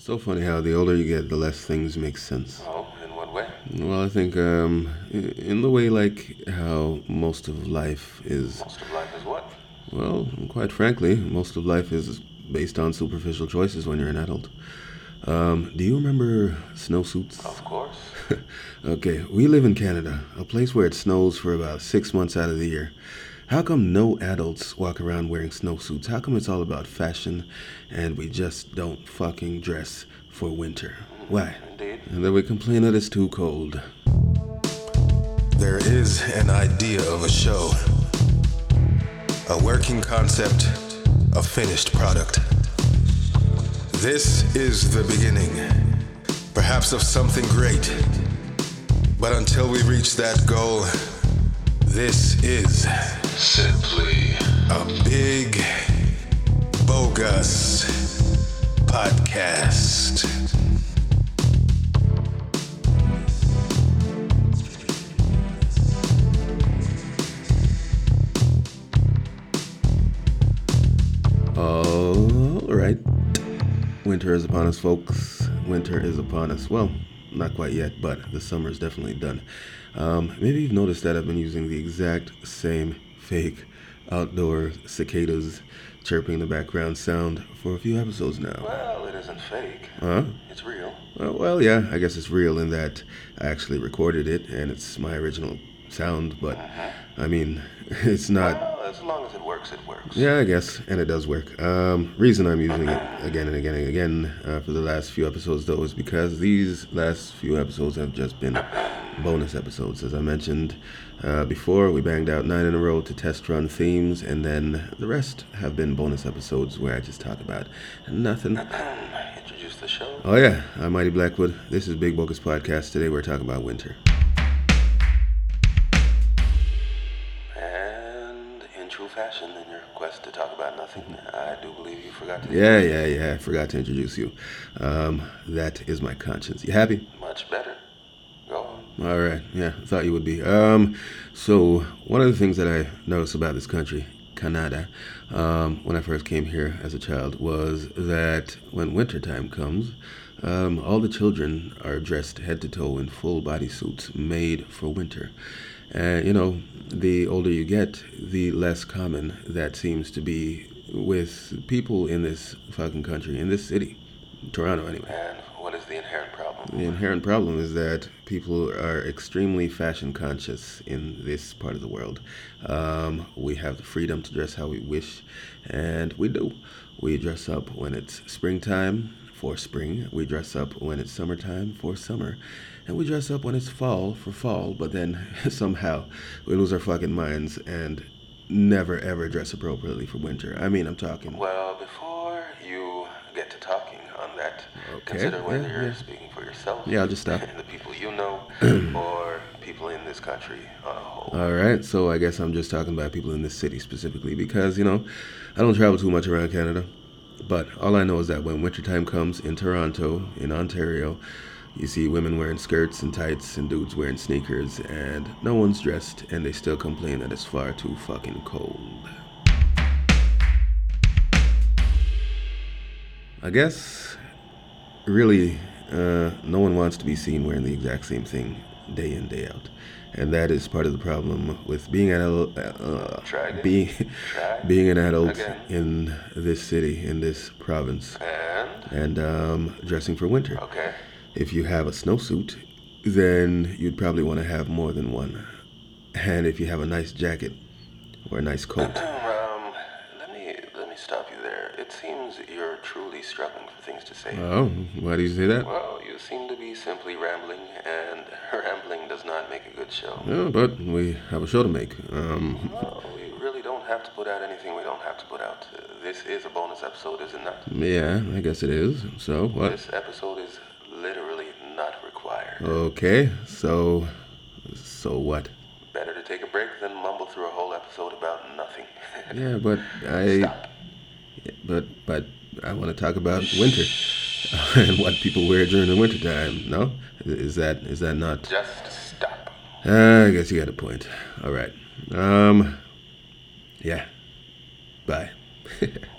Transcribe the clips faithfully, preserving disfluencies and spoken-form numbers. It's so funny how the older you get, the less things make sense. Oh, in what way? Well, I think um, in the way like how most of life is. Most of life is what? Well, quite frankly, most of life is based on superficial choices when you're an adult. Um, do you remember snowsuits? Of course. Okay, we live in Canada, a place where it snows for about six months out of the year. How come no adults walk around wearing snowsuits? How come it's all about fashion and we just don't fucking dress for winter? Why? Indeed. And then we complain that it's too cold. There is an idea of a show. A working concept, a finished product. This is the beginning, perhaps of something great. But until we reach that goal, this is simply a Big Bocus Podcast. All right. Winter is upon us, folks. Winter is upon us. Well, not quite yet, but the summer is definitely done. Um, maybe you've noticed that I've been using the exact same fake outdoor cicadas chirping in the background sound for a few episodes now. Well, it isn't fake. Huh? It's real. Well, well, yeah, I guess it's real in that I actually recorded it, and it's my original sound, but, uh-huh. I mean, it's not... Well, as long as it works, it works. Yeah, I guess, and it does work. Um, reason I'm using it again and again and again uh, for the last few episodes, though, is because these last few episodes have just been... bonus episodes. As I mentioned uh, before, we banged out nine in a row to test run themes, and then the rest have been bonus episodes where I just talk about nothing. Introduce the show. Oh yeah, I'm Mighty Blackwood. This is Big Bocus Podcast. Today we're talking about winter. And in true fashion, in your quest to talk about nothing, I do believe you forgot to Yeah, yeah, yeah, I forgot to introduce you. Um, that is my conscience. You happy? Much better. All right. Yeah, I thought you would be. Um, so one of the things that I noticed about this country, Canada, um, when I first came here as a child was that when wintertime comes, um, all the children are dressed head to toe in full body suits made for winter. And, uh, you know, the older you get, the less common that seems to be with people in this fucking country, in this city, Toronto anyway. And what is the inherent problem? The inherent problem is that people are extremely fashion conscious in this part of the world. Um, we have the freedom to dress how we wish, and we do. We dress up when it's springtime for spring. We dress up when it's summertime for summer. And we dress up when it's fall for fall, but then somehow we lose our fucking minds and never, ever dress appropriately for winter. I mean, I'm talking... Well, before you get to talking on that... Okay. Consider whether yeah, you're yeah. speaking for yourself. Yeah, I'll just stop. And the people you know, or people in this country on a whole. All right, so I guess I'm just talking about people in this city specifically because, you know, I don't travel too much around Canada. But all I know is that when wintertime comes in Toronto, in Ontario, you see women wearing skirts and tights and dudes wearing sneakers. And no one's dressed, and they still complain that it's far too fucking cold. I guess... Really, uh, no one wants to be seen wearing the exact same thing day in, day out. And that is part of the problem with being an adult, uh, being, being an adult Again. in this city, in this province, and, and um, dressing for winter. Okay. If you have a snowsuit, then you'd probably want to have more than one. And if you have a nice jacket or a nice coat... You're truly struggling for things to say. Oh, why do you say that? Well, you seem to be simply rambling, and rambling does not make a good show. Yeah, but we have a show to make. Um, well, we really don't have to put out anything we don't have to put out. Uh, this is a bonus episode, is it not? Yeah, I guess it is. So, what? This episode is literally not required. Okay, so... So what? Better to take a break than mumble through a whole episode about nothing. Yeah, but I... Stop. But but I want to talk about winter and what people wear during the wintertime. No, is that is that not just stop? Uh, I guess you got a point. All right. Um. Yeah. Bye.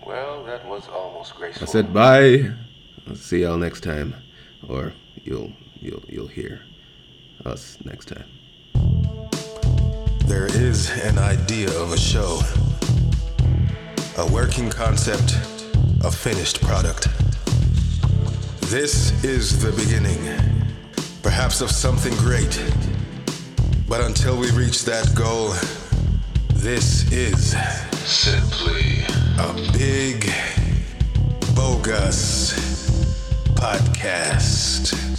Well, that was almost graceful. I said bye. I'll see y'all next time, or you'll you'll you'll hear us next time. There is an idea of a show, a working concept, a finished product. This is the beginning, perhaps of something great. But until we reach that goal, this is simply a Big Bocus Podcast.